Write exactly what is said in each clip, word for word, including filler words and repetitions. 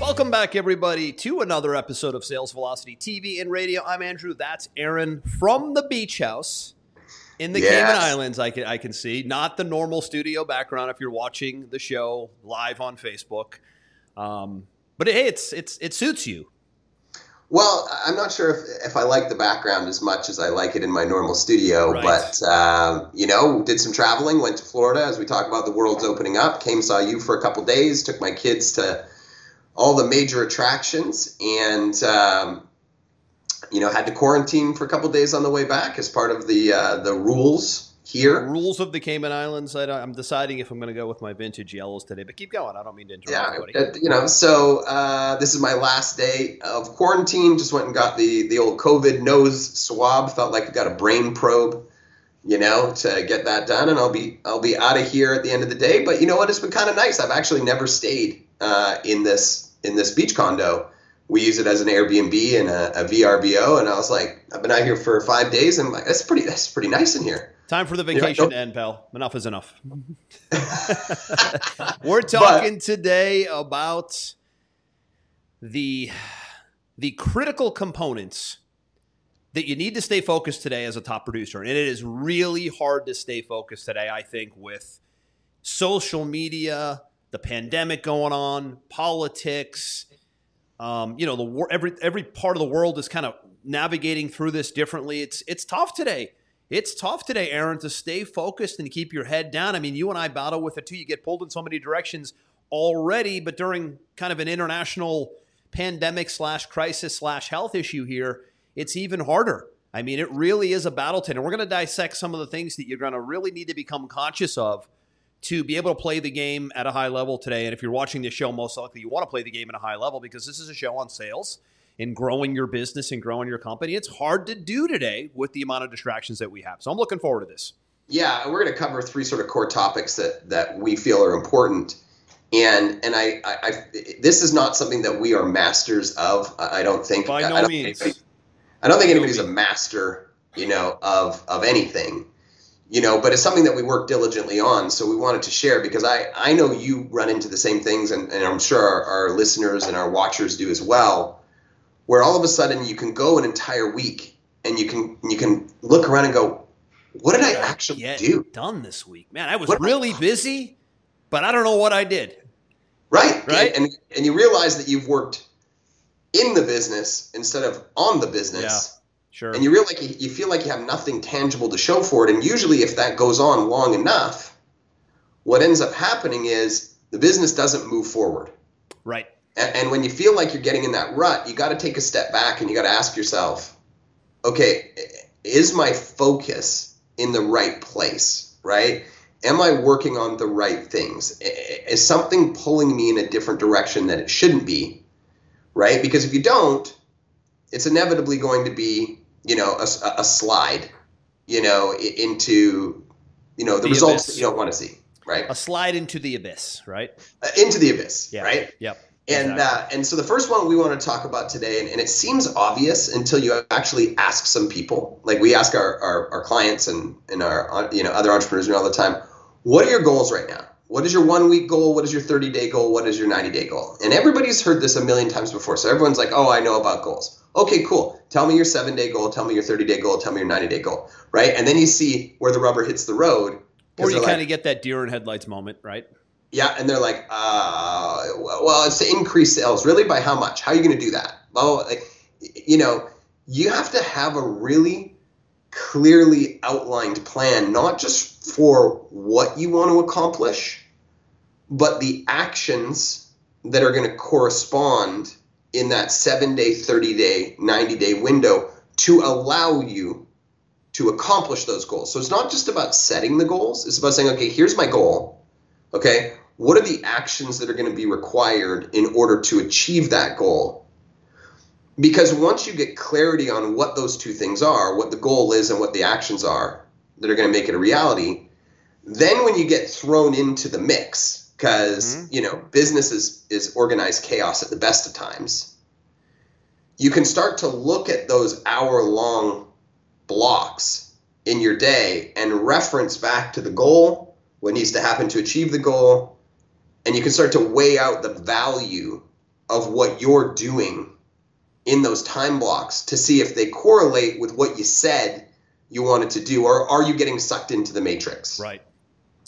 Welcome back, everybody, to another episode of Sales Velocity T V and Radio. I'm Andrew. That's Aaron from the beach house in the yes. Cayman Islands, I can, I can see. Not the normal studio background if you're watching the show live on Facebook. Um, but, hey, it's, it's, it suits you. Well, I'm not sure if, if I like the background as much as I like it in my normal studio. Right. But, uh, you know, did some traveling, went to Florida as we talk about the world's opening up, came, saw you for a couple days, took my kids to all the major attractions, and, um, you know, had to quarantine for a couple of days on the way back as part of the uh, the rules here. The rules of the Cayman Islands. I don't, I'm deciding if I'm going to go with my vintage yellows today, but keep going. I don't mean to interrupt yeah, anybody. Uh, you know, so uh, this is my last day of quarantine. Just went and got the, the old COVID nose swab. Felt like I got a brain probe, you know, to get that done. And I'll be, I'll be out of here at the end of the day. But you know what? It's been kind of nice. I've actually never stayed Uh, in this in this beach condo. We use it as an Airbnb and a, a V R B O, and I was like, I've been out here for five days, and I'm like, that's pretty that's pretty nice in here. Time for the vacation to end, pal. Enough is enough. We're talking but, today about the the critical components that you need to stay focused today as a top producer, and it is really hard to stay focused today, I think, with social media, the pandemic going on, politics, um, you know, the war, every every part of the world is kind of navigating through this differently. It's it's tough today. It's tough today, Aaron, to stay focused and keep your head down. I mean, you and I battle with it too. You get pulled in so many directions already, but during kind of an international pandemic slash crisis slash health issue here, it's even harder. I mean, it really is a battle today. And we're going to dissect some of the things that you're going to really need to become conscious of to be able to play the game at a high level today. And if you're watching this show, most likely you want to play the game at a high level because this is a show on sales and growing your business and growing your company. It's hard to do today with the amount of distractions that we have. So I'm looking forward to this. Yeah, we're going to cover three sort of core topics that that we feel are important. And and I, I, I this is not something that we are masters of. I don't think. By no I don't means. Think I don't think anybody's a master, you know, of of anything. You know, but it's something that we work diligently on. So we wanted to share because I, I know you run into the same things, and, and I'm sure our, our listeners and our watchers do as well, where all of a sudden you can go an entire week and you can you can look around and go, what did I actually do? Done this week, man. I was what really I- busy, but I don't know what I did. Right, right. And, and and you realize that you've worked in the business instead of on the business. Yeah. Sure. And you real like you feel like you have nothing tangible to show for it. And usually if that goes on long enough, what ends up happening is the business doesn't move forward. Right. And, and when you feel like you're getting in that rut, you got to take a step back and you got to ask yourself, okay, is my focus in the right place, right? Am I working on the right things? Is something pulling me in a different direction than it shouldn't be, right? Because if you don't, it's inevitably going to be you know, a, a slide, you know, into, you know, the, the results abyss that you don't want to see, right? A slide into the abyss, right? Uh, into the abyss, yeah. Right? Yep. And exactly. uh, and so the first one we want to talk about today, and, and it seems obvious until you actually ask some people, like we ask our, our, our clients and, and our, you know, other entrepreneurs all the time, what are your goals right now? What is your one week goal? What is your thirty day goal? What is your ninety day goal? And everybody's heard this a million times before. So everyone's like, oh, I know about goals. Okay, cool. Tell me your seven day goal. Tell me your thirty day goal. Tell me your ninety day goal. Right. And then you see where the rubber hits the road. Or you kind of like, get that deer in headlights moment, right? Yeah. And they're like, uh, well, it's to increase sales. Really? By how much? How are you going to do that? Well, like, you know, you have to have a really clearly outlined plan, not just for what you want to accomplish, but the actions that are going to correspond in that seven day, thirty day, ninety day window to allow you to accomplish those goals. So it's not just about setting the goals. It's about saying, okay, here's my goal. Okay, what are the actions that are going to be required in order to achieve that goal? Because once you get clarity on what those two things are, what the goal is and what the actions are that are going to make it a reality, then when you get thrown into the mix, because, mm-hmm. you know, business is, is organized chaos at the best of times, you can start to look at those hour-long blocks in your day and reference back to the goal, what needs to happen to achieve the goal, and you can start to weigh out the value of what you're doing in those time blocks to see if they correlate with what you said you wanted to do, or are you getting sucked into the matrix? Right.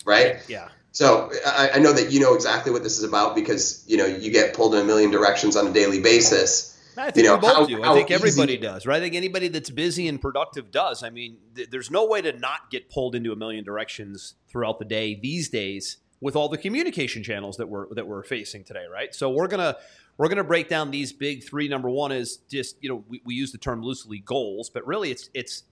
Right? Yeah. So I, I know that you know exactly what this is about, because, you know, you get pulled in a million directions on a daily basis. I think you know, we both how, do. I think everybody easy. does, right? I think anybody that's busy and productive does. I mean, th there's no way to not get pulled into a million directions throughout the day these days with all the communication channels that we're that we're facing today, right? So we're gonna we're gonna break down these big three. Number one is just, you know, we, we use the term loosely goals, but really it's it's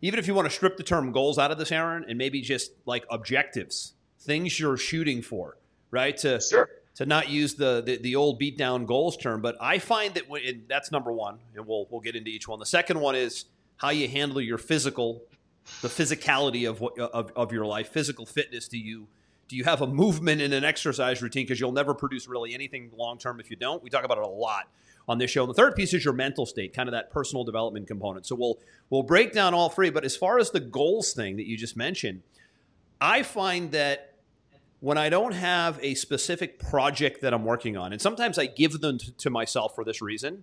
even if you want to strip the term goals out of this, Aaron, and maybe just like objectives, things you're shooting for, right? To sure. To not use the, the the old beat down goals term, but I find that when, and that's number one, and we'll we'll get into each one. The second one is how you handle your physical, the physicality of what of, of your life, physical fitness. Do you do you have a movement and an exercise routine? Because you'll never produce really anything long term if you don't. We talk about it a lot on this show. And the third piece is your mental state, kind of that personal development component. So we'll we'll break down all three. But as far as the goals thing that you just mentioned, I find that when I don't have a specific project that I'm working on, and sometimes I give them to myself for this reason,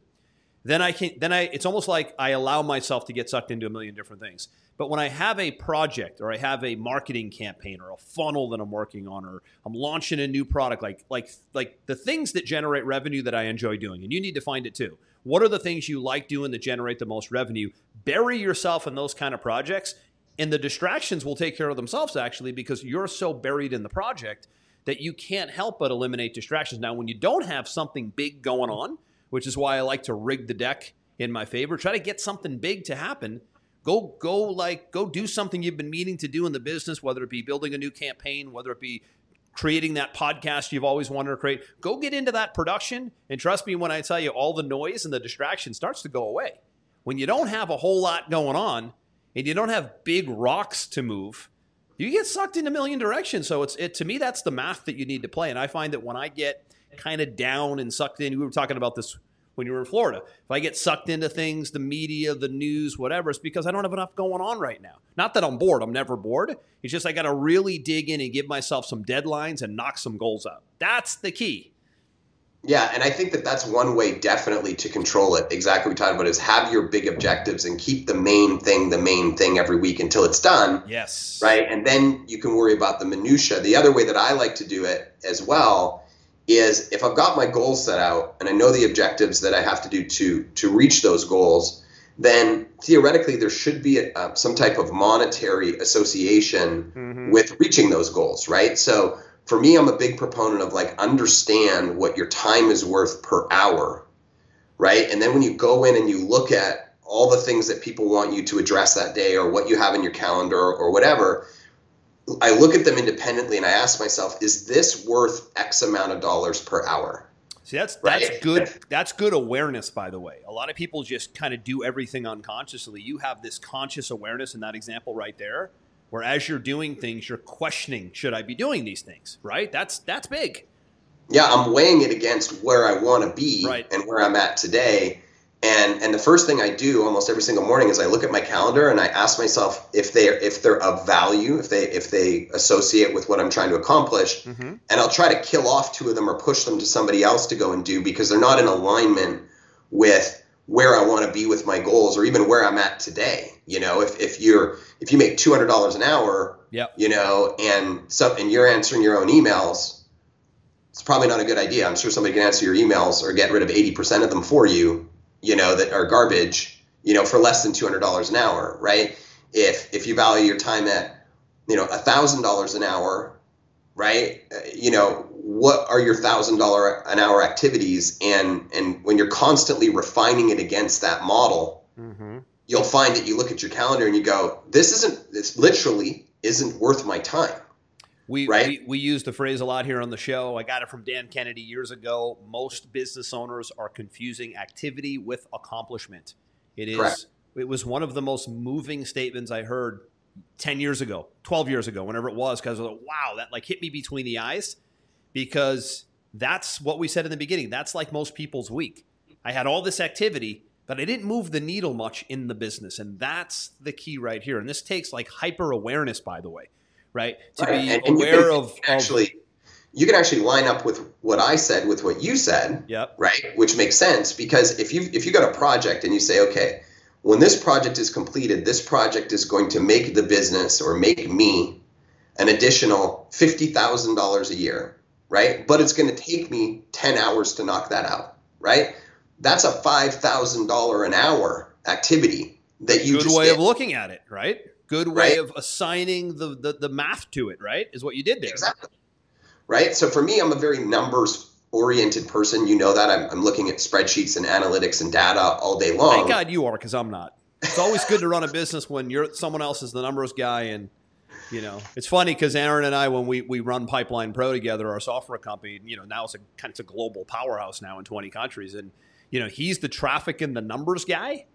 then I can, then I, it's almost like I allow myself to get sucked into a million different things. But when I have a project, or I have a marketing campaign, or a funnel that I'm working on, or I'm launching a new product, like, like, like the things that generate revenue that I enjoy doing, and you need to find it too. What are the things you like doing that generate the most revenue? Bury yourself in those kind of projects, and the distractions will take care of themselves, actually, because you're so buried in the project that you can't help but eliminate distractions. Now, when you don't have something big going on, which is why I like to rig the deck in my favor, try to get something big to happen. Go, go, like, go do something you've been meaning to do in the business, whether it be building a new campaign, whether it be creating that podcast you've always wanted to create. Go get into that production, and trust me when I tell you, all the noise and the distraction starts to go away. When you don't have a whole lot going on, and you don't have big rocks to move, you get sucked in a million directions. So it's it to me, that's the math that you need to play. And I find that when I get kind of down and sucked in, we were talking about this when you were in Florida, if I get sucked into things, the media, the news, whatever, it's because I don't have enough going on right now. Not that I'm bored. I'm never bored. It's just I got to really dig in and give myself some deadlines and knock some goals out. That's the key. Yeah, and I think that that's one way definitely to control it. Exactly what we talked about is have your big objectives and keep the main thing the main thing every week until it's done. Yes. Right? And then you can worry about the minutia. The other way that I like to do it as well is if I've got my goals set out and I know the objectives that I have to do to to reach those goals, then theoretically there should be a, uh, some type of monetary association mm-hmm. with reaching those goals, right? So for me, I'm a big proponent of like understand what your time is worth per hour, right? And then when you go in and you look at all the things that people want you to address that day or what you have in your calendar or whatever, I look at them independently and I ask myself, is this worth X amount of dollars per hour? See, that's that's right? good. That's good awareness, by the way. A lot of people just kind of do everything unconsciously. You have this conscious awareness in that example right there, where as you're doing things, you're questioning, should I be doing these things, right? That's that's big. Yeah, I'm weighing it against where I want to be right. and where I'm at today. And and the first thing I do almost every single morning is I look at my calendar and I ask myself if they're if they're of value, if they if they associate with what I'm trying to accomplish. Mm-hmm. And I'll try to kill off two of them or push them to somebody else to go and do because they're not in alignment with where I want to be with my goals or even where I'm at today. You know, if, if you're, if you make two hundred dollars an hour, yep. you know, and so, and you're answering your own emails, it's probably not a good idea. I'm sure somebody can answer your emails or get rid of eighty percent of them for you, you know, that are garbage, you know, for less than two hundred dollars an hour, right? If, if you value your time at, you know, a thousand dollars an hour, right? Uh, you know, what are your one thousand dollars an hour activities? And, and when you're constantly refining it against that model, mm-hmm. you'll find that you look at your calendar and you go, this isn't, this literally isn't worth my time. We, right? we we use the phrase a lot here on the show. I got it from Dan Kennedy years ago. Most business owners are confusing activity with accomplishment. It is. Correct. It was one of the most moving statements I heard ten years ago, twelve years ago, whenever it was, because I was like, wow, that like hit me between the eyes, because that's what we said in the beginning. That's like most people's week. I had all this activity, but I didn't move the needle much in the business. And that's the key right here. And this takes like hyper awareness, by the way, right? To right. be and, and aware of actually. Of, you can actually line up with what I said with what you said, yep. right? Which makes sense, because if you if you got a project and you say, okay, when this project is completed, this project is going to make the business or make me an additional fifty thousand dollars a year, right? But it's going to take me ten hours to knock that out, right? That's a five thousand dollars an hour activity that you Good just way did. Of looking at it, right? Good way right? of assigning the, the, the math to it, right? Is what you did there. Exactly. Right? So for me, I'm a very numbers oriented person. You know that. I'm, I'm looking at spreadsheets and analytics and data all day long. Thank God you are, because I'm not. It's always good to run a business when you're someone else is the numbers guy. And, you know, it's funny because Aaron and I, when we, we run Pipeline Pro together, our software company, you know, now it's a kind of a global powerhouse now in twenty countries. And, you know, he's the traffic and the numbers guy,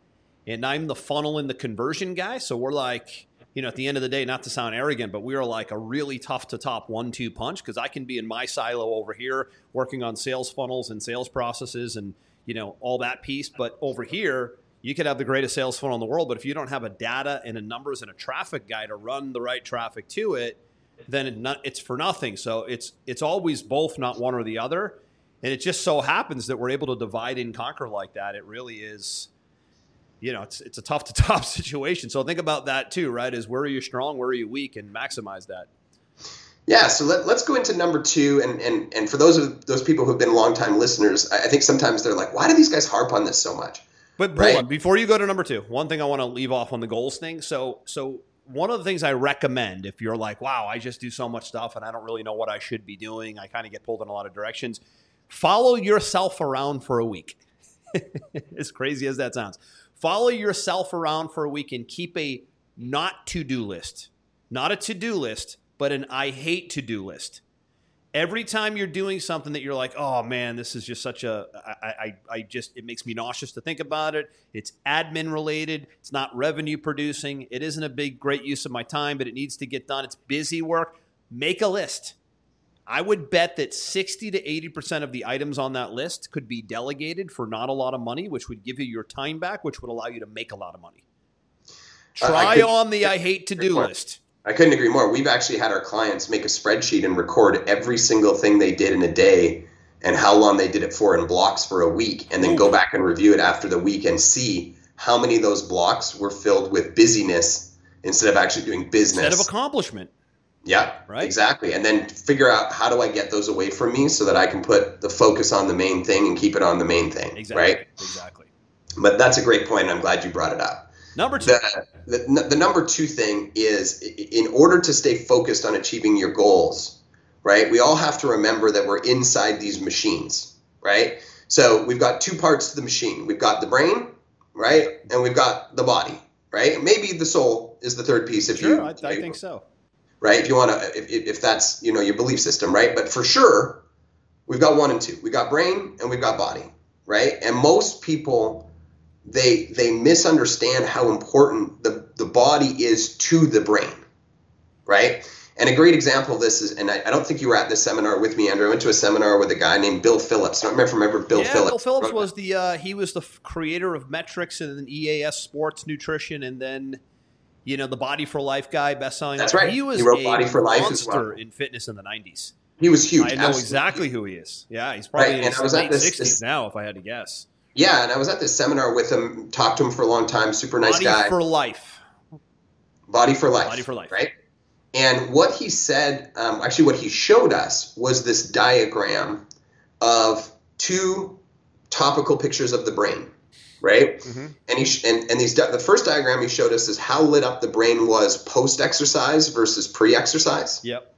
and I'm the funnel and the conversion guy. So we're like, you know, at the end of the day, not to sound arrogant, but we are like a really tough to top one, two punch, because I can be in my silo over here working on sales funnels and sales processes and, you know, all that piece. But over here, you could have the greatest sales funnel in the world, but if you don't have a data and a numbers and a traffic guy to run the right traffic to it, then it not, it's for nothing. So it's, it's always both, not one or the other. And it just so happens that we're able to divide and conquer like that. It really is. You know, it's it's a tough to top situation. So think about that too, right? Is where are you strong, where are you weak, and maximize that. Yeah. So let, let's go into number two. And and and for those of those people who've been longtime listeners, I think sometimes they're like, why do these guys harp on this so much? But right? hold on, before you go to number two, one thing I want to leave off on the goals thing. So so one of the things I recommend, if you're like, wow, I just do so much stuff and I don't really know what I should be doing, I kind of get pulled in a lot of directions. Follow yourself around for a week. As crazy as that sounds. Follow yourself around for a week and keep a not to-do list. Not a to-do list, but an I hate to-do list. Every time you're doing something that you're like, oh man, this is just such a, I, I, I just, it makes me nauseous to think about it. It's admin related. It's not revenue producing. It isn't a big, great use of my time, but it needs to get done. It's busy work. Make a list. I would bet that sixty to eighty percent of the items on that list could be delegated for not a lot of money, which would give you your time back, which would allow you to make a lot of money. Try uh, on the I hate to do list. I couldn't agree more. We've actually had our clients make a spreadsheet and record every single thing they did in a day and how long they did it for in blocks for a week, and then go back and review it after the week and see how many of those blocks were filled with busyness instead of actually doing business. Instead of accomplishment. Yeah, right. Exactly. And then figure out, how do I get those away from me so that I can put the focus on the main thing and keep it on the main thing, exactly. right? Exactly. But that's a great point, and I'm glad you brought it up. Number two. The, the, the number two thing is, in order to stay focused on achieving your goals, right, we all have to remember that we're inside these machines, right? So we've got two parts to the machine. We've got the brain, right, and we've got the body, right? Maybe the soul is the third piece if sure, you – Sure, I, I think so. Right, if you want to, if, if that's, you know, your belief system, right? But for sure, we've got one and two. We got brain and we've got body, right? And most people, they they misunderstand how important the, the body is to the brain, right? And a great example of this is, and I, I don't think you were at this seminar with me, Andrew. I went to a seminar with a guy named Bill Phillips. I don't remember Bill yeah, Phillips. Bill Phillips was the uh, he was the creator of metrics and then E A S sports nutrition, and then. You know, the Body for Life guy, best-selling. That's right. He was he wrote a Body for Life monster as well. In fitness in the nineties. He was huge. I know absolutely. exactly who he is. Yeah, he's probably right. in and his I was late at this, sixties this, now, if I had to guess. Yeah, and I was at this seminar with him, talked to him for a long time, super nice Body guy. Body for Life. Body for Life. Body for Life. Right? And what he said, um, actually what he showed us was this diagram of two topical pictures of the brain. Right, mm-hmm. and he and and these the first diagram he showed us is how lit up the brain was post exercise versus pre exercise. Yep.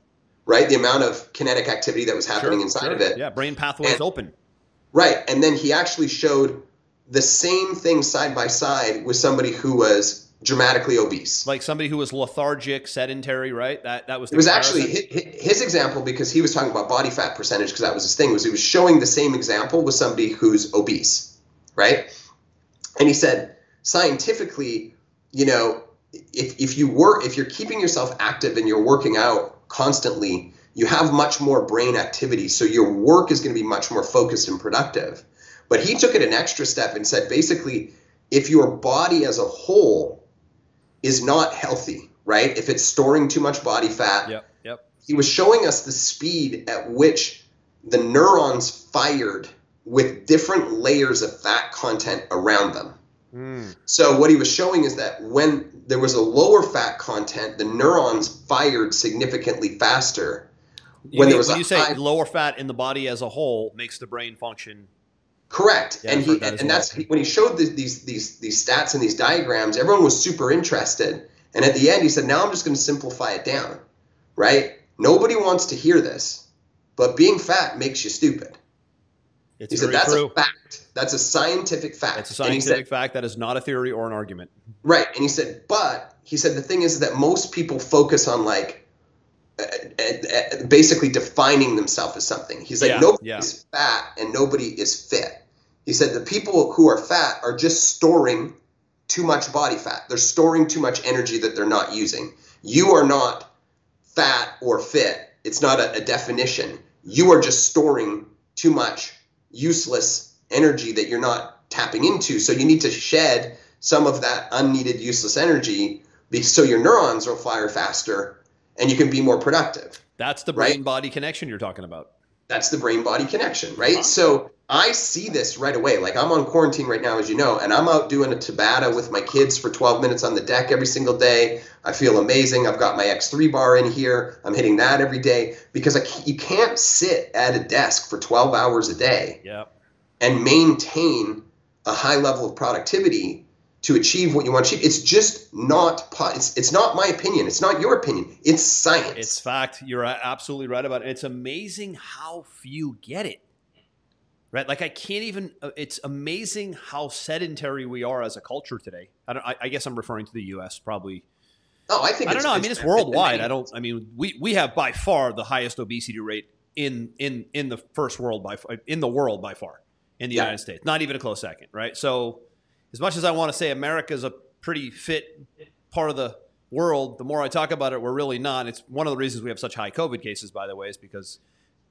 Right, the amount of kinetic activity that was happening sure, inside sure. of it. Yeah, brain pathways and, open. Right, and then he actually showed the same thing side by side with somebody who was dramatically obese. Like somebody who was lethargic, sedentary, right? That that was the It was comparison. Actually his, his example, because he was talking about body fat percentage, because that was his thing, was he was showing the same example with somebody who's obese, right? And he said, scientifically, you know, if, if you were, if you're keeping yourself active and you're working out constantly, you have much more brain activity. So your work is going to be much more focused and productive. But he took it an extra step and said, basically, if your body as a whole is not healthy, right? If it's storing too much body fat, yep, yep. He was showing us the speed at which the neurons fired with different layers of fat content around them. Mm. So what he was showing is that when there was a lower fat content, the neurons fired significantly faster. You when mean, there was when a you say high... lower fat in the body as a whole makes the brain function. Correct. Yeah, and he, that and well. that's when he showed the, these, these, these stats and these diagrams, everyone was super interested. And at the end, he said, now I'm just going to simplify it down, right? Nobody wants to hear this, but being fat makes you stupid. It's he said, that's true. a fact. That's a scientific fact. That's a scientific said, fact. That is not a theory or an argument. Right. And he said, but he said, the thing is that most people focus on like, Uh, uh, uh, basically defining themselves as something. He's like, yeah, nobody yeah. is fat and nobody is fit. He said the people who are fat are just storing too much body fat. They're storing too much energy that they're not using. You are not fat or fit. It's not a, a definition. You are just storing too much useless energy that you're not tapping into. So you need to shed some of that unneeded useless energy so your neurons will fire faster and you can be more productive. That's the brain-body right? connection you're talking about. That's the brain-body connection, right? Wow. So I see this right away. Like I'm on quarantine right now, as you know, and I'm out doing a Tabata with my kids for twelve minutes on the deck every single day. I feel amazing. I've got my X three bar in here. I'm hitting that every day because I can't, you can't sit at a desk for twelve hours a day yep. and maintain a high level of productivity to achieve what you want to achieve. It's just not, it's, it's not my opinion. It's not your opinion. It's science. It's fact. You're absolutely right about it. It's amazing how few get it, right? Like I can't even, it's amazing how sedentary we are as a culture today. I don't, I, I guess I'm referring to the U S probably. Oh, I think, I don't know. I mean, it's worldwide. I don't, I mean, we, we have by far the highest obesity rate in, in, in the first world by, in the world by far in the yeah. United States, not even a close second. Right. So, as much as I want to say America's a pretty fit part of the world, the more I talk about it, we're really not. It's one of the reasons we have such high COVID cases, by the way, is because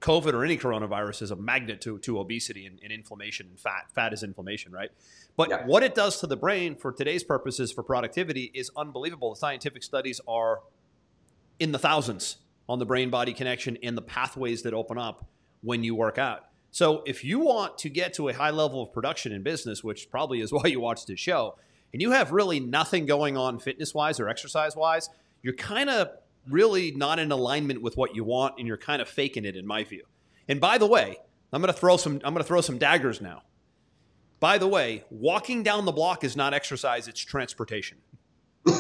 COVID or any coronavirus is a magnet to, to obesity and, and inflammation and fat. Fat is inflammation, right? But yeah. what it does to the brain for today's purposes for productivity is unbelievable. The scientific studies are in the thousands on the brain-body connection and the pathways that open up when you work out. So if you want to get to a high level of production in business, which probably is why you watch this show, and you have really nothing going on fitness-wise or exercise-wise, you're kind of really not in alignment with what you want, and you're kind of faking it, in my view. And by the way, I'm going to throw some I'm going to throw some daggers now. By the way, walking down the block is not exercise; it's transportation.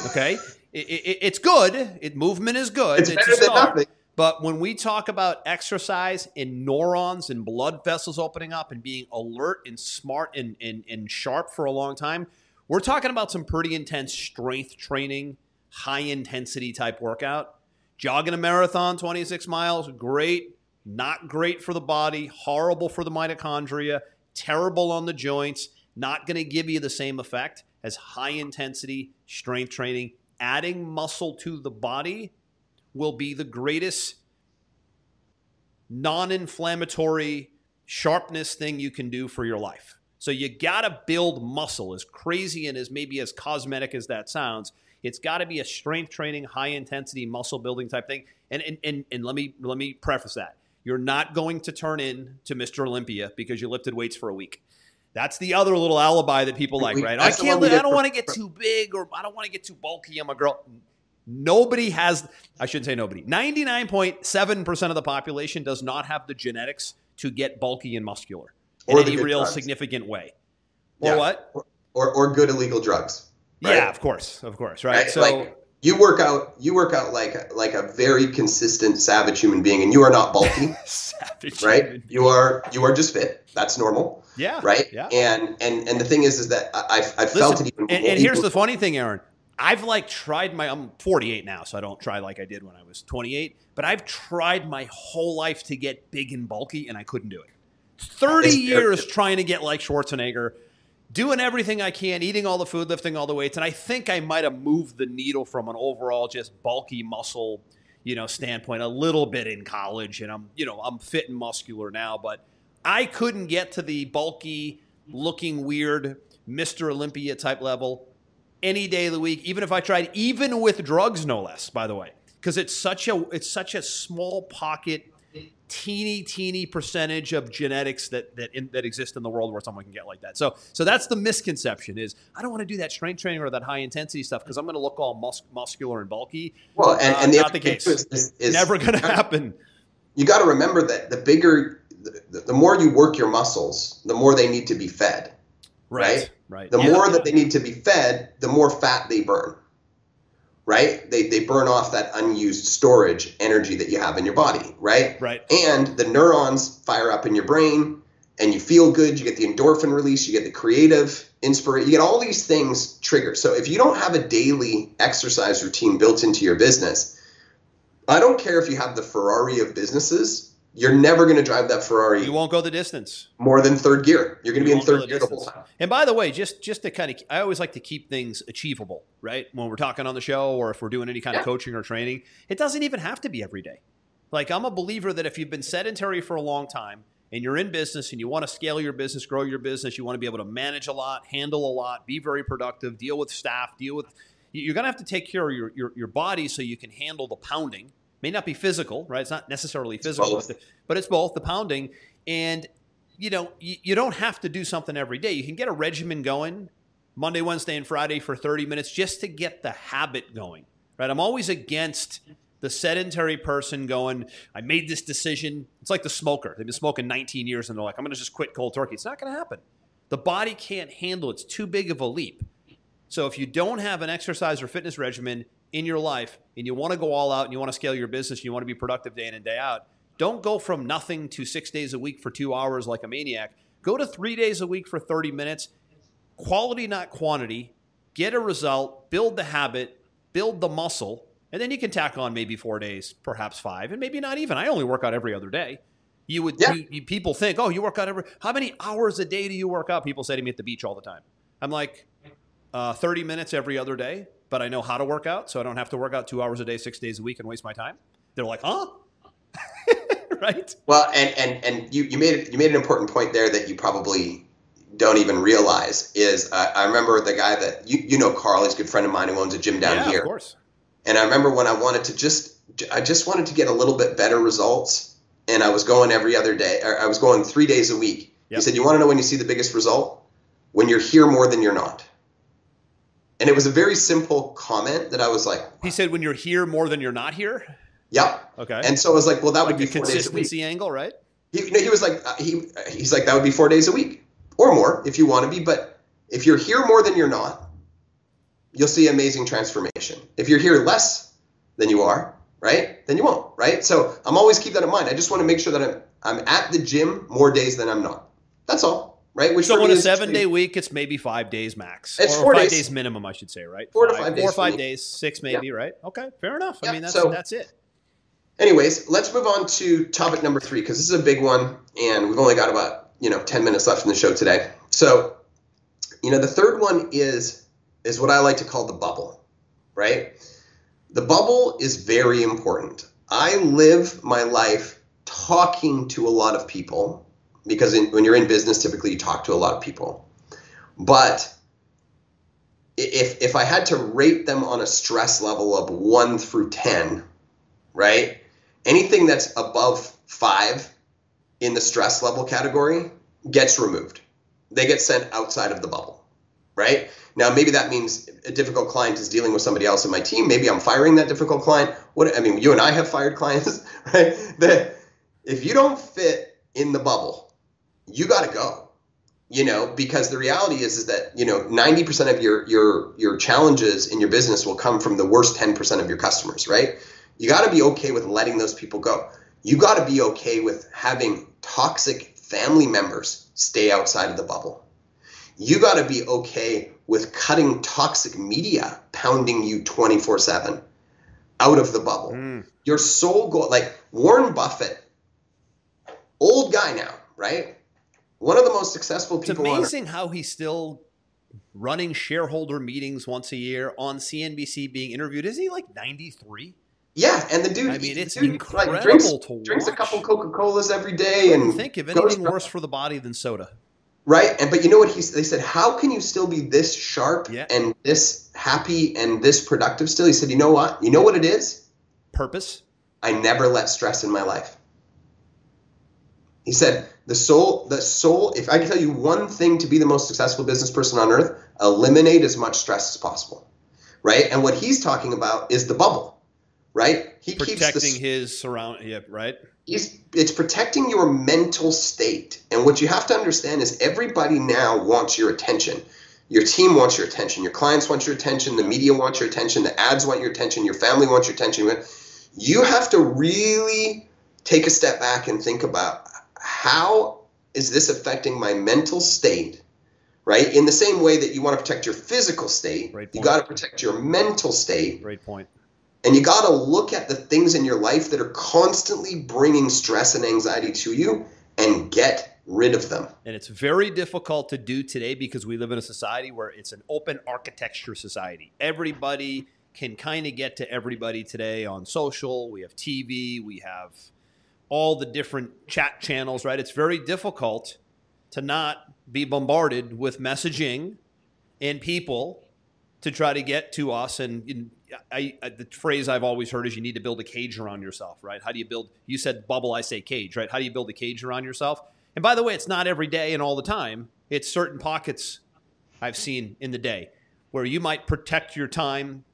Okay, it, it, it's good. It movement is good. It's, it's better than nothing. But when we talk about exercise and neurons and blood vessels opening up and being alert and smart and, and, and sharp for a long time, we're talking about some pretty intense strength training, high intensity type workout. Jogging a marathon, twenty-six miles, great, not great for the body, horrible for the mitochondria, terrible on the joints, not going to give you the same effect as high intensity strength training. Adding muscle to the body will be the greatest non-inflammatory sharpness thing you can do for your life. So you got to build muscle, as crazy and as maybe as cosmetic as that sounds. It's got to be a strength training, high intensity muscle building type thing. And, and and and let me let me preface that. You're not going to turn in to Mister Olympia because you lifted weights for a week. That's the other little alibi that people like, we, right? I can't I don't want to get too big or I don't want to get too bulky. I'm a girl. Nobody has, I shouldn't say nobody, ninety-nine point seven percent of the population does not have the genetics to get bulky and muscular in or any real drugs. significant way. Or yeah. what? Or, or, or good illegal drugs. Right? Yeah, of course. Of course. Right. right? So like you work out, you work out like, like a very consistent savage human being and you are not bulky, savage right? You are, you are just fit. That's normal. Yeah. Right. Yeah. And, and, and the thing is, is that I, I felt Listen, it even. And, and herels the funny thing, Aaron. I've like tried my, I'm forty-eight now, so I don't try like I did when I was twenty-eight, but I've tried my whole life to get big and bulky and I couldn't do it. thirty years trying to get like Schwarzenegger, doing everything I can, eating all the food, lifting all the weights. And I think I might have moved the needle from an overall just bulky muscle, you know, standpoint a little bit in college. And I'm, you know, I'm fit and muscular now, but I couldn't get to the bulky, looking weird, Mister Olympia type level any day of the week, even if I tried, even with drugs, no less, by the way, because it's such a, it's such a small pocket, teeny, teeny percentage of genetics that that in, that exist in the world where someone can get like that. So so that's the misconception is, I don't want to do that strength training or that high-intensity stuff because I'm going to look all mus muscular and bulky. Well, and, uh, and the not the case. Is, is, is never going to happen. You got to remember that the bigger, the, the more you work your muscles, the more they need to be fed, right? Right. Right. The yeah, more yeah. that they need to be fed, the more fat they burn, right? They, they burn off that unused storage energy that you have in your body, right? Right. And the neurons fire up in your brain and you feel good. You get the endorphin release. You get the creative inspiration. You get all these things triggered. So if you don't have a daily exercise routine built into your business, I don't care if you have the Ferrari of businesses. You're never going to drive that Ferrari. You won't go the distance. More than third gear. You're going to be in third gear the whole time. And by the way, just just to kind of, I always like to keep things achievable, right? When we're talking on the show or if we're doing any kind yeah. of coaching or training, it doesn't even have to be every day. Like, I'm a believer that if you've been sedentary for a long time and you're in business and you want to scale your business, grow your business, you want to be able to manage a lot, handle a lot, be very productive, deal with staff, deal with, you're going to have to take care of your your, your body so you can handle the pounding. May not be physical, right? It's not necessarily physical, it's but it's both the pounding. And, you know, you, you don't have to do something every day. You can get a regimen going Monday, Wednesday, and Friday for thirty minutes just to get the habit going, right? I'm always against the sedentary person going, I made this decision. It's like the smoker. They've been smoking nineteen years and they're like, I'm going to just quit cold turkey. It's not going to happen. The body can't handle it. It's too big of a leap. So if you don't have an exercise or fitness regimen in your life and you want to go all out and you want to scale your business and you want to be productive day in and day out, don't go from nothing to six days a week for two hours like a maniac. Go to three days a week for thirty minutes. Quality, not quantity. Get a result, build the habit, build the muscle, and then you can tack on maybe four days, perhaps five, and maybe not even. I only work out every other day. You would yeah. you, you, people think, oh, you work out every... How many hours a day do you work out? People say to me at the beach all the time. I'm like, uh, thirty minutes every other day. But I know how to work out, so I don't have to work out two hours a day, six days a week and waste my time. They're like, huh? Right? Well, and, and, and you, you, made, you made an important point there that you probably don't even realize is uh, I remember the guy that, you, you know Carl, he's a good friend of mine who owns a gym down yeah, here. Of course. And I remember when I wanted to just, I just wanted to get a little bit better results, and I was going every other day. I was going three days a week. Yep. He said, you want to know when you see the biggest result? When you're here more than you're not. And it was a very simple comment that I was like, wow. He said, when you're here more than you're not here. Yeah. Okay. And so I was like, well, that like would be four days a week. Consistency angle, right? He, no, he was like, uh, he, he's like, that would be four days a week or more if you want to be. But if you're here more than you're not, you'll see amazing transformation. If you're here less than you are, right, then you won't, right? So I'm always keep that in mind. I just want to make sure that I'm, I'm at the gym more days than I'm not. That's all. Right? Which so on a seven-day week, it's maybe five days max. It's or four five days. days minimum, I should say, right? Four to five days. Four or five days, six maybe, yeah. right? Okay, fair enough. Yeah. I mean, that's, so, that's it. Anyways, let's move on to topic number three because this is a big one, and we've only got about you know ten minutes left in the show today. So, you know, the third one is is what I like to call the bubble, right? The bubble is very important. I live my life talking to a lot of people. Because in, when you're in business, typically you talk to a lot of people. But if if I had to rate them on a stress level of one through ten, right? Anything that's above five in the stress level category gets removed. They get sent outside of the bubble, right? Now, maybe that means a difficult client is dealing with somebody else in my team. Maybe I'm firing that difficult client. What I mean, you and I have fired clients, right? That if you don't fit in the bubble, you got to go, you know, because the reality is, is that, you know, ninety percent of your, your, your challenges in your business will come from the worst ten percent of your customers, right? You got to be okay with letting those people go. You got to be okay with having toxic family members stay outside of the bubble. You got to be okay with cutting toxic media pounding you twenty-four seven out of the bubble. Mm. Your sole goal, like Warren Buffett, old guy now, right? One of the most successful people. It's amazing on how he's still running shareholder meetings once a year on C N B C being interviewed. Is he like ninety-three? Yeah, and the dude, I mean, it's dude, incredible like, drinks, to watch. Drinks a couple Coca-Colas every day. And think of anything worse for the body than soda. Right, and but you know what he they said, how can you still be this sharp yeah. and this happy and this productive still? He said, you know what? You know what it is? Purpose. I never let stress in my life. He said, the soul, the soul, if I can tell you one thing to be the most successful business person on earth, eliminate as much stress as possible, right? And what he's talking about is the bubble, right? He protecting keeps protecting his surround, yeah, right? He's, it's protecting your mental state. And what you have to understand is everybody now wants your attention. Your team wants your attention. Your clients want your attention. The media wants your attention. The ads want your attention. Your family wants your attention. You have to really take a step back and think about, how is this affecting my mental state, right? In the same way that you want to protect your physical state, you got to protect your mental state. Great point. And you got to look at the things in your life that are constantly bringing stress and anxiety to you and get rid of them. And it's very difficult to do today because we live in a society where it's an open architecture society. Everybody can kind of get to everybody today on social. We have T V. We have all the different chat channels, right? It's very difficult to not be bombarded with messaging and people to try to get to us. And you know, I, I, the phrase I've always heard is you need to build a cage around yourself, right? How do you build, you said bubble, I say cage, right? How do you build a cage around yourself? And by the way, it's not every day and all the time. It's certain pockets I've seen in the day where you might protect your time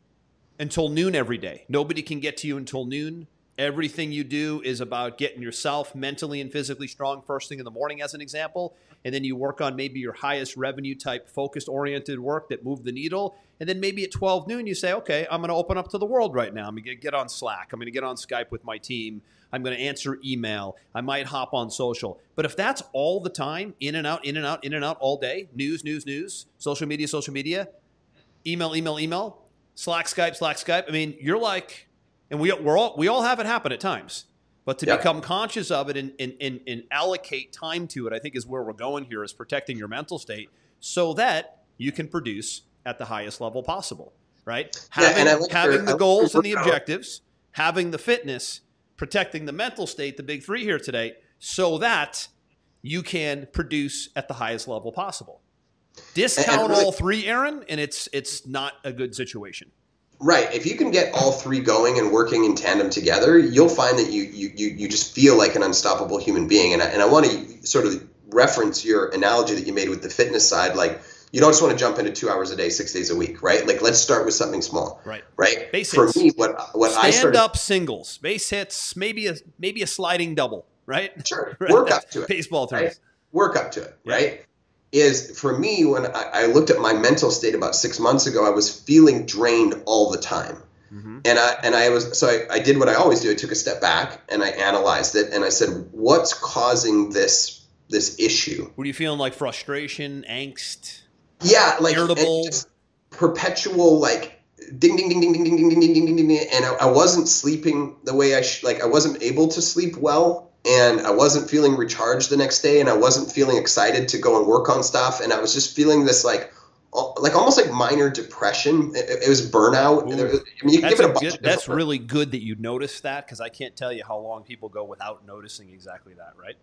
until noon every day. Nobody can get to you until noon. Everything you do is about getting yourself mentally and physically strong first thing in the morning, as an example. And then you work on maybe your highest revenue type, focused oriented work that moved the needle. And then maybe at twelve noon, you say, okay, I'm going to open up to the world right now. I'm going to get on Slack. I'm going to get on Skype with my team. I'm going to answer email. I might hop on social. But if that's all the time, in and out, in and out, in and out all day, news, news, news, social media, social media, email, email, email, Slack, Skype, Slack, Skype. I mean, you're like... And we we're all we all have it happen at times, but to yeah. become conscious of it and, and, and, and allocate time to it, I think is where we're going here, is protecting your mental state so that you can produce at the highest level possible, right? Yeah, having and like having your, the goals and the objectives, out. having the fitness, protecting the mental state, the big three here today, so that you can produce at the highest level possible. Discount and, and really, all three, Aaron, and it's it's not a good situation. Right. If you can get all three going and working in tandem together, you'll find that you you you, you just feel like an unstoppable human being. And I, and I want to sort of reference your analogy that you made with the fitness side. Like, you don't just want to jump into two hours a day, six days a week, right? Like, let's start with something small, right? Right. Base For hits. me, what what Stand I started up singles, base hits, maybe a maybe a sliding double, right? Sure. Right. Work up to it. Baseball terms. Right? Work up to it, yeah. right? Is for me, when I, I looked at my mental state about six months ago, I was feeling drained all the time. Mm-hmm. And I and I was so I, I did what I always do. I took a step back and I analyzed it and I said, what's causing this this issue? Were you feeling like frustration, angst? Yeah, like irritable, just perpetual, like ding ding ding ding ding ding ding ding ding ding ding. And I, I wasn't sleeping the way I sh- like I wasn't able to sleep well. And I wasn't feeling recharged the next day, and I wasn't feeling excited to go and work on stuff. And I was just feeling this like, like almost like minor depression. It, it was burnout. Ooh, I mean, you can give it a bunch. Good, of that's really good that you noticed that, because I can't tell you how long people go without noticing exactly that, right?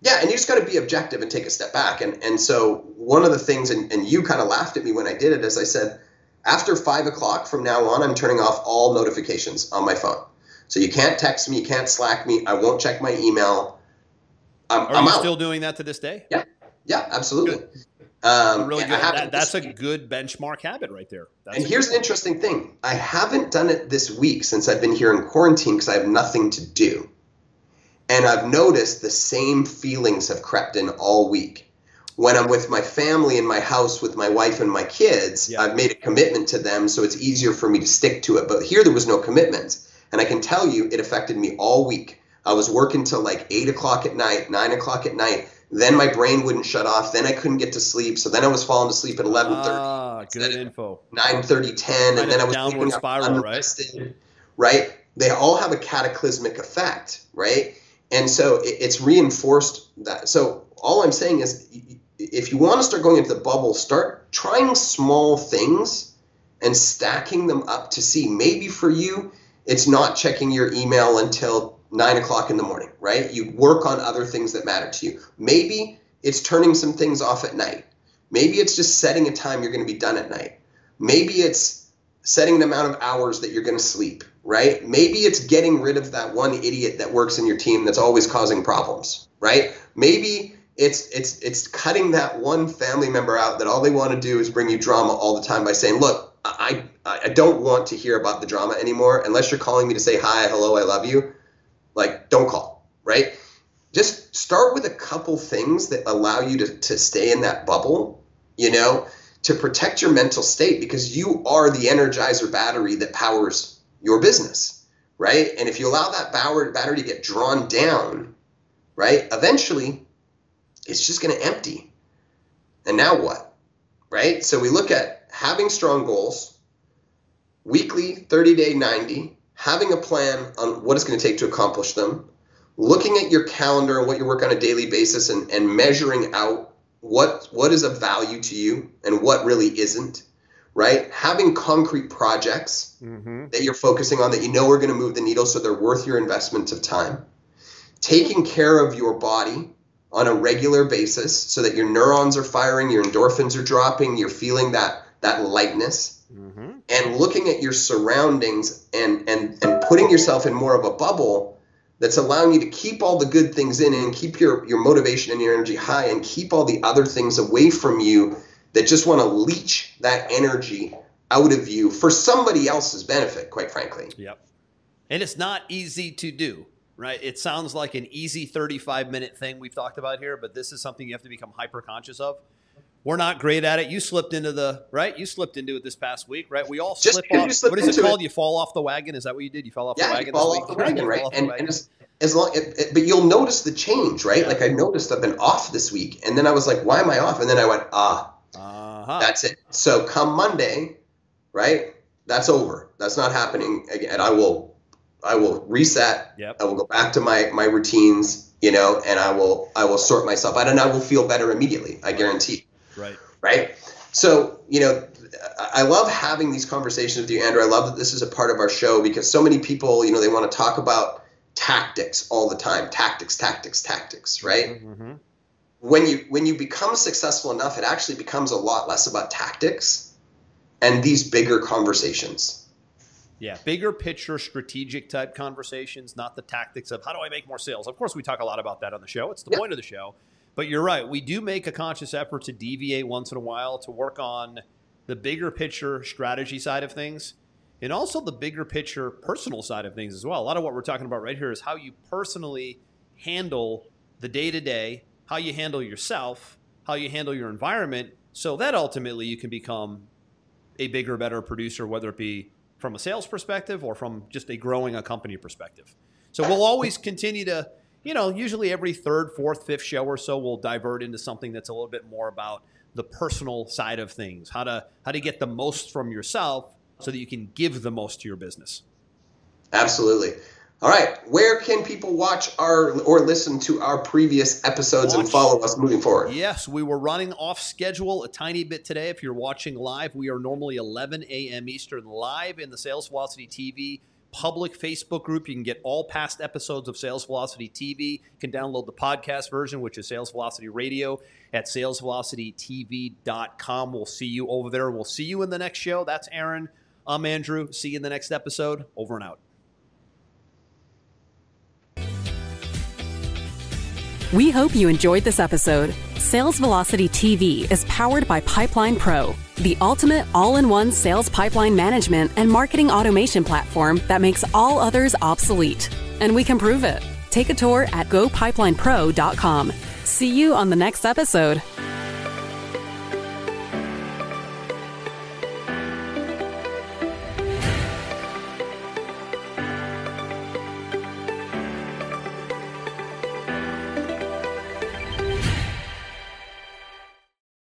Yeah, and you just got to be objective and take a step back. And and so one of the things, and, and you kind of laughed at me when I did it, as I said, after five o'clock from now on, I'm turning off all notifications on my phone. So you can't text me, you can't Slack me, I won't check my email. I'm, Are I'm you out. still doing that to this day? Yeah, yeah, absolutely. Um, really good. That, that's a good benchmark habit right there. That's and here's an interesting thing. I haven't done it this week since I've been here in quarantine because I have nothing to do. And I've noticed the same feelings have crept in all week. When I'm with my family in my house with my wife and my kids, yeah. I've made a commitment to them, so it's easier for me to stick to it. But here there was no commitment. And I can tell you it affected me all week. I was working till like eight o'clock at night, nine o'clock at night, Then my brain wouldn't shut off. Then I couldn't get to sleep. So then I was falling asleep at eleven thirty. Ah, good info. nine thirty, ten, and then I was downward spiral, right? Right. They all have a cataclysmic effect, right? And so it, it's reinforced that. So all I'm saying is, if you want to start going into the bubble, start trying small things and stacking them up to see. Maybe for you, it's not checking your email until nine o'clock in the morning, right? You work on other things that matter to you. Maybe it's turning some things off at night. Maybe it's just setting a time you're going to be done at night. Maybe it's setting an amount of hours that you're going to sleep, right? Maybe it's getting rid of that one idiot that works in your team that's always causing problems, right? Maybe it's it's it's cutting that one family member out that all they want to do is bring you drama all the time by saying, look, I, I, I don't want to hear about the drama anymore. Unless you're calling me to say hi, hello, I love you. Like, don't call, right? Just start with a couple things that allow you to, to stay in that bubble, you know, to protect your mental state, because you are the energizer battery that powers your business, right? And if you allow that battery to get drawn down, right, eventually it's just going to empty. And now what, right? So we look at having strong goals, weekly, thirty day, ninety, having a plan on what it's going to take to accomplish them, looking at your calendar and what you work on a daily basis, and, and measuring out what what is of value to you and what really isn't, right? Having concrete projects mm-hmm. that you're focusing on that you know are going to move the needle, so they're worth your investment of time. Taking care of your body on a regular basis so that your neurons are firing, your endorphins are dropping, you're feeling that that lightness. Mm-hmm. And looking at your surroundings and, and, and putting yourself in more of a bubble that's allowing you to keep all the good things in and keep your, your motivation and your energy high and keep all the other things away from you that just want to leech that energy out of you for somebody else's benefit, quite frankly. Yep. And it's not easy to do, right? It sounds like an easy thirty-five minute thing we've talked about here, but this is something you have to become hyper conscious of. We're not great at it. You slipped into the, right? You slipped into it this past week, right? We all slip off. What is it called? It. You fall off the wagon? Is that what you did? You fell off yeah, the wagon? Yeah, fall off the wagon, right? And, and as, as long, it, it, but you'll notice the change, right? Yeah. Like I noticed I've been off this week, and then I was like, why am I off? And then I went, ah, uh-huh. That's it. So come Monday, right? That's over. That's not happening again. I will, I will reset. Yep. I will go back to my my routines, you know, and I will I will sort myself out, and I will feel better immediately. I guarantee. Right. Right. So, you know, I love having these conversations with you, Andrew. I love that this is a part of our show, because so many people, you know, they want to talk about tactics all the time. Tactics, tactics, tactics. Right. Mm-hmm. When you when you become successful enough, it actually becomes a lot less about tactics and these bigger conversations. Yeah, bigger picture, strategic type conversations, not the tactics of how do I make more sales? Of course, we talk a lot about that on the show. It's the yeah. point of the show. But you're right. We do make a conscious effort to deviate once in a while to work on the bigger picture strategy side of things, and also the bigger picture personal side of things as well. A lot of what we're talking about right here is how you personally handle the day-to-day, how you handle yourself, how you handle your environment, so that ultimately you can become a bigger, better producer, whether it be from a sales perspective or from just a growing a company perspective. So we'll always continue to... You know, usually every third, fourth, fifth show or so, we'll divert into something that's a little bit more about the personal side of things, how to how to get the most from yourself so that you can give the most to your business. Absolutely. All right. Where can people watch our or listen to our previous episodes watch. and follow us moving forward? Yes, we were running off schedule a tiny bit today. If you're watching live, we are normally eleven a.m. Eastern live in the Sales Velocity T V public Facebook group. You can get all past episodes of Sales Velocity T V. You can download the podcast version, which is Sales Velocity Radio at sales velocity t v dot com. We'll see you over there. We'll see you in the next show. That's Aaron. I'm Andrew. See you in the next episode. Over and out. We hope you enjoyed this episode. Sales Velocity T V is powered by Pipeline Pro, the ultimate all-in-one sales pipeline management and marketing automation platform that makes all others obsolete. And we can prove it. Take a tour at go pipeline pro dot com. See you on the next episode.